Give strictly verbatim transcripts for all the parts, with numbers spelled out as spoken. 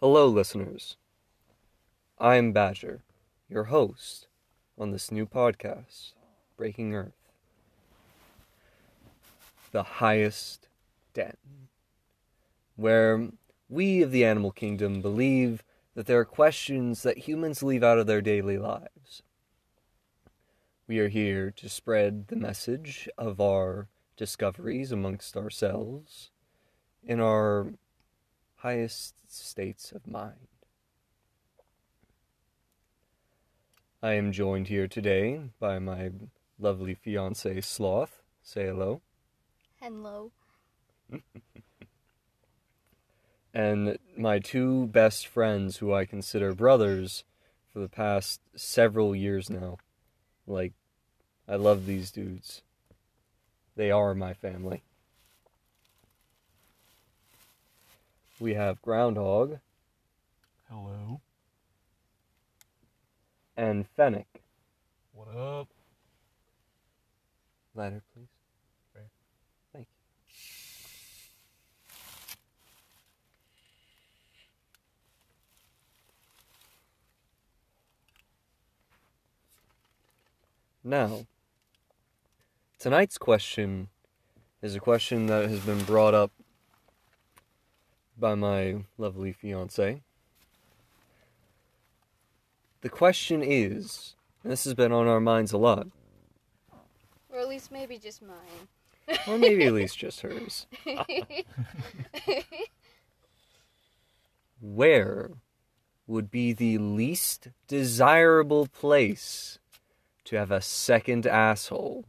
Hello, listeners. I am Badger, your host on this new podcast, Breaking Earth. The Highest Den, where we of the animal kingdom believe that there are questions that humans leave out of their daily lives. We are here to spread the message of our discoveries amongst ourselves in our highest states of mind. I am joined here today by my lovely fiancée, Sloth. Say hello. Hello. And my two best friends, who I consider brothers for the past several years now. Like, I love these dudes. They are my family. We have Groundhog. Hello. And Fennec. What up? Ladder, please. Right. Thank you. Now, tonight's question is a question that has been brought up by my lovely fiancé. The question is, and this has been on our minds a lot. Or at least maybe just mine. Or maybe at least just hers. Where would be the least desirable place to have a second asshole?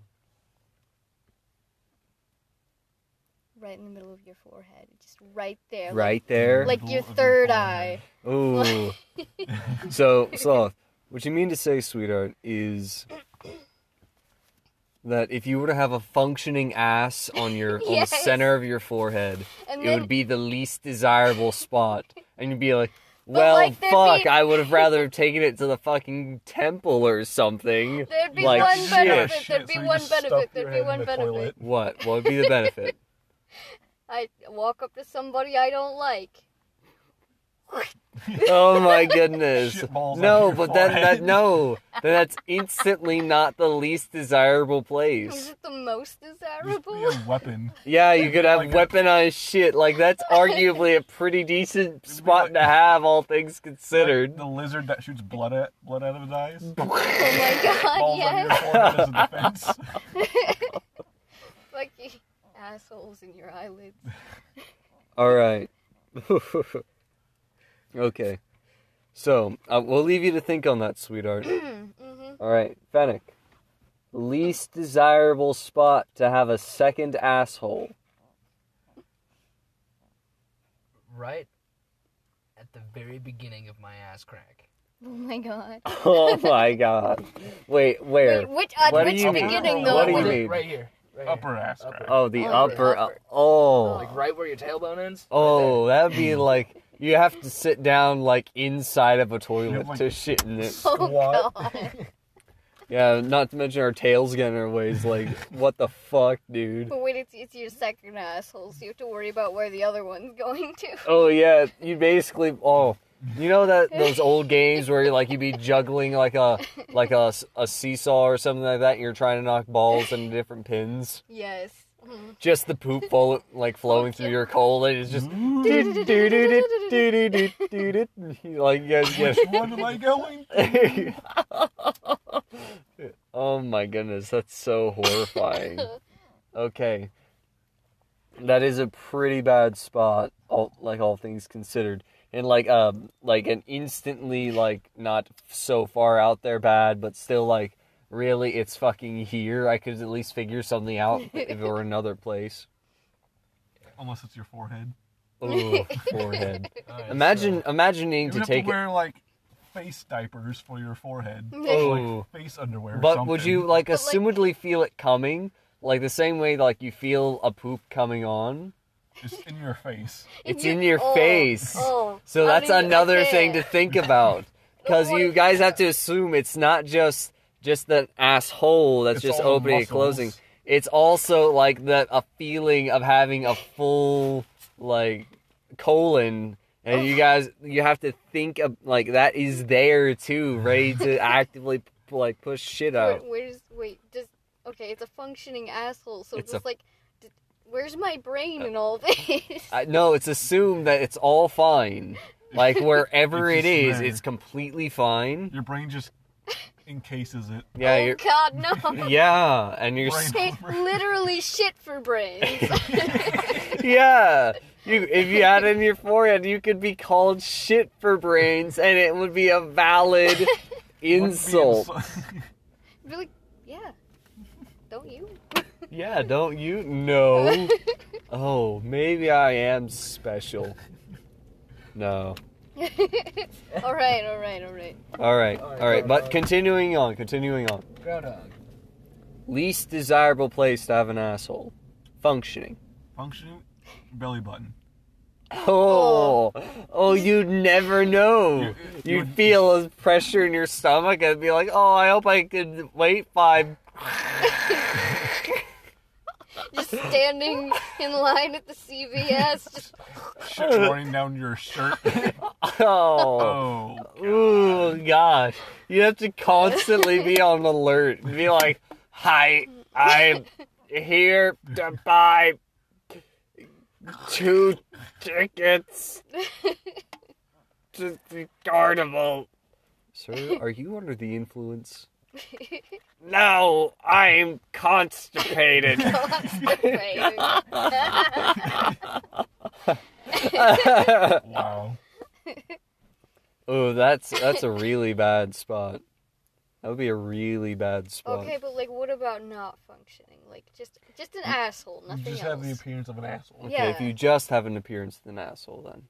Right in the middle of your forehead. Just right there. Right like, there? Like your third eye. Ooh. So, Sloth, what you mean to say, sweetheart, is that if you were to have a functioning ass on your yes. on the center of your forehead, and it then would be the least desirable spot. And you'd be like, well, like, fuck, be I would have rather taken it to the fucking temple or something. There'd be like, one benefit. Shit. There'd be so one benefit. There'd be one the benefit. Toilet. What? What would be the benefit? I walk up to somebody I don't like. Oh my goodness. No, but that, that no. That's instantly not the least desirable place. Is it the most desirable? You could be a weapon. Yeah, you could have like weaponized a... shit. Like, that's arguably a pretty decent spot like, to have, all things considered. Like the lizard that shoots blood at blood out of his eyes. Oh my god, balls yes. On your forehead as a defense. Like, assholes in your eyelids. All right. Okay. So, uh, we'll leave you to think on that, sweetheart. Mm-hmm. All right, Fennec. Least desirable spot to have a second asshole. Right at the very beginning of my ass crack. Oh my god. Oh my god. Wait, where? Wait, which at what which beginning, though? What do you mean? Right here. Right upper here. Ass crack. Oh, the upper. upper, upper. Uh, oh. Like right where your tailbone ends? Oh, right, that'd be like... You have to sit down, like, inside of a toilet, you know, like, to shit in it. Oh, God. Yeah, not to mention our tails getting in our ways. Like, what the fuck, dude? But wait, it's, it's your second asshole, so you have to worry about where the other one's going to. Oh, yeah. You basically... Oh, you know that those old games where, like, you'd be juggling, like, a like a, a seesaw or something like that, and you're trying to knock balls into different pins? Yes. Just the poop full, like, flowing through your coal, and it's just do do do do do do do do. Like, yes, yes. Which one am I going? Oh my goodness, that's so horrifying. Okay, that is a pretty bad spot, all, like all things considered, and like um like an instantly like not so far out there bad, but still like. Really, it's fucking here. I could at least figure something out if it were another place. Unless it's your forehead. Ooh, forehead. Right, imagine so imagining to take... You would have to wear, it. like, face diapers for your forehead. Ooh. Like, face underwear or but something. Would you, like, but assumedly like... feel it coming? Like, the same way, like, you feel a poop coming on? It's in your face. It's in your oh, face. Oh, so that's another thing to think about. Because you guys have to assume it's not just... Just that asshole that's it's just opening muscles. And closing. It's also like that a feeling of having a full like colon And you guys, you have to think of, like, that is there, too, ready to actively, like, push shit out. Wait, where's, wait, does, okay, it's a functioning asshole, so it's just, a, like, did, where's my brain in all this? I, no, it's assumed that it's all fine. Like, wherever it is, there. It's completely fine. Your brain just encases it. Yeah, oh, you're, God, no. Yeah, and you're... Brain, brain. Literally shit for brains. Yeah. You, if you had it in your forehead, you could be called shit for brains, and it would be a valid insult. Be insult. Be like, yeah, don't you? Yeah, don't you? No. Oh, maybe I am special. No. all right, all right, all right. All right, all right. All right. But continuing on, continuing on. Groundhog. Least desirable place to have an asshole. Functioning. Functioning. Belly button. Oh, oh! You'd never know. You'd feel a pressure in your stomach and be like, "Oh, I hope I could wait five." Just standing in line at the C V S, just shit running down your shirt. Oh, oh, ooh, gosh! You have to constantly be on alert and be like, "Hi, I'm here to buy." Two tickets to the carnival. Sir, are you under the influence? No, I'm constipated. Constipated. Wow. Oh, that's that's a really bad spot. That would be a really bad spot. Okay, but, like, what about not functioning? Like, just just an you, asshole, nothing else. You just else. have the appearance of an asshole. Okay, yeah. If you just have an appearance of an asshole, then.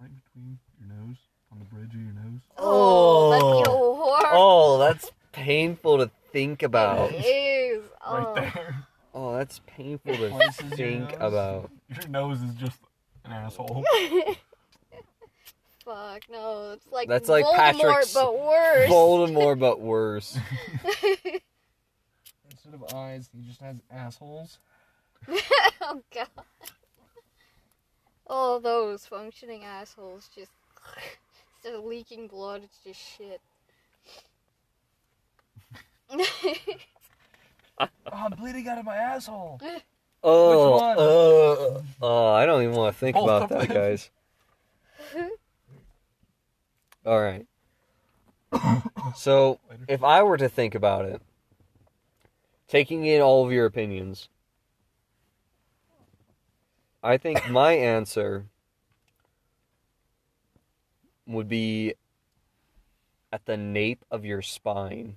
Right between your nose, on the bridge of your nose. Oh, oh, that's horrible. Oh, that's painful to think about. It is. Oh. Right there. Oh, that's painful to think your about. Your nose is just an asshole. Fuck, no, it's like That's Voldemort, like Patrick's but worse. Voldemort, but worse. Instead of eyes, he just has assholes. Oh, God. All those functioning assholes just... Instead of leaking blood, it's just shit. Oh, I'm bleeding out of my asshole. Oh, which one? Uh, oh, I don't even want to think Both about that, guys. All right. So, if I were to think about it, taking in all of your opinions, I think my answer would be at the nape of your spine.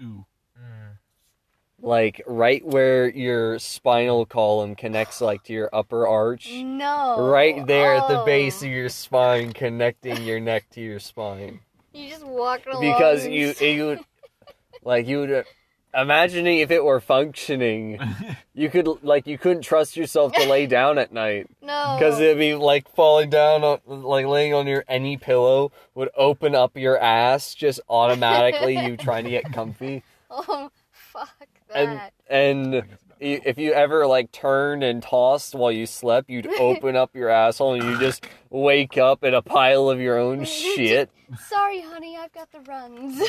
Ooh. Mm. Like, right where your spinal column connects, like, to your upper arch. No. Right there oh. at the base of your spine, connecting your neck to your spine. You just walk along. Because you, you, like, you would, imagining if it were functioning, you could, like, you couldn't trust yourself to lay down at night. No. Because it'd be, like, falling down, on, like, laying on your, any pillow would open up your ass, just automatically, you trying to get comfy. Oh, fuck. That. And and if you ever, like, turned and tossed while you slept, you'd open up your asshole and you just wake up in a pile of your own shit. Sorry, honey, I've got the runs.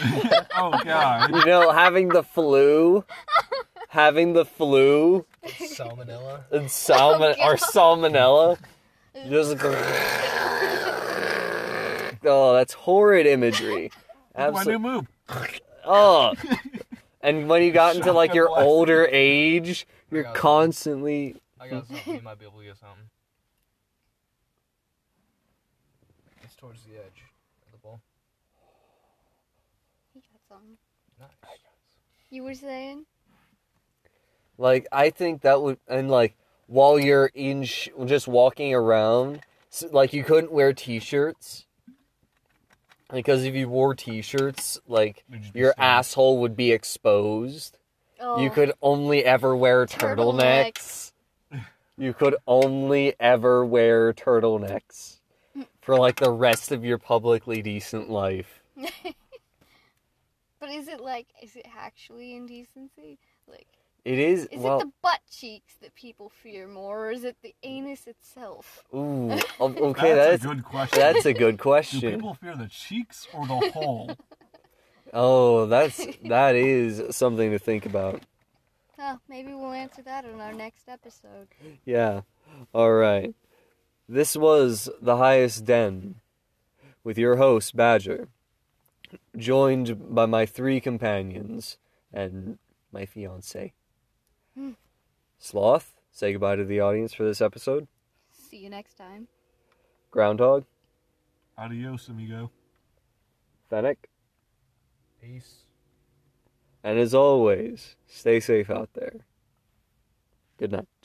Oh, God. You know, having the flu, having the flu. It's salmonella. And salmon- oh, or salmonella. Just oh, that's horrid imagery. Absolutely. My new move. Oh. And when you got into, like, your older age, you're I constantly... I got something. You might be able to get something. It's towards the edge of the bowl. You got something. Nice. You were saying? Like, I think that would... And, like, while you're in... Sh- just walking around, so, like, you couldn't wear T-shirts... Because if you wore T-shirts, like, your asshole would be exposed. Oh. You could only ever wear turtlenecks. turtlenecks. You could only ever wear turtlenecks for, like, the rest of your publicly decent life. But is it, like, is it actually indecency? Like, It is. Is well, it the butt cheeks that people fear more, or is it the anus itself? Ooh, okay, that's, that's a good question. That's a good question. Do people fear the cheeks or the hole? Oh, that's that is something to think about. Well, maybe we'll answer that in our next episode. Yeah. All right. This was The Highest Den with your host, Badger, joined by my three companions and my fiancé. Hmm. Sloth, say goodbye to the audience for this episode. See you next time. Groundhog. Adios, amigo. Fennec. Peace. And as always, stay safe out there. Good night.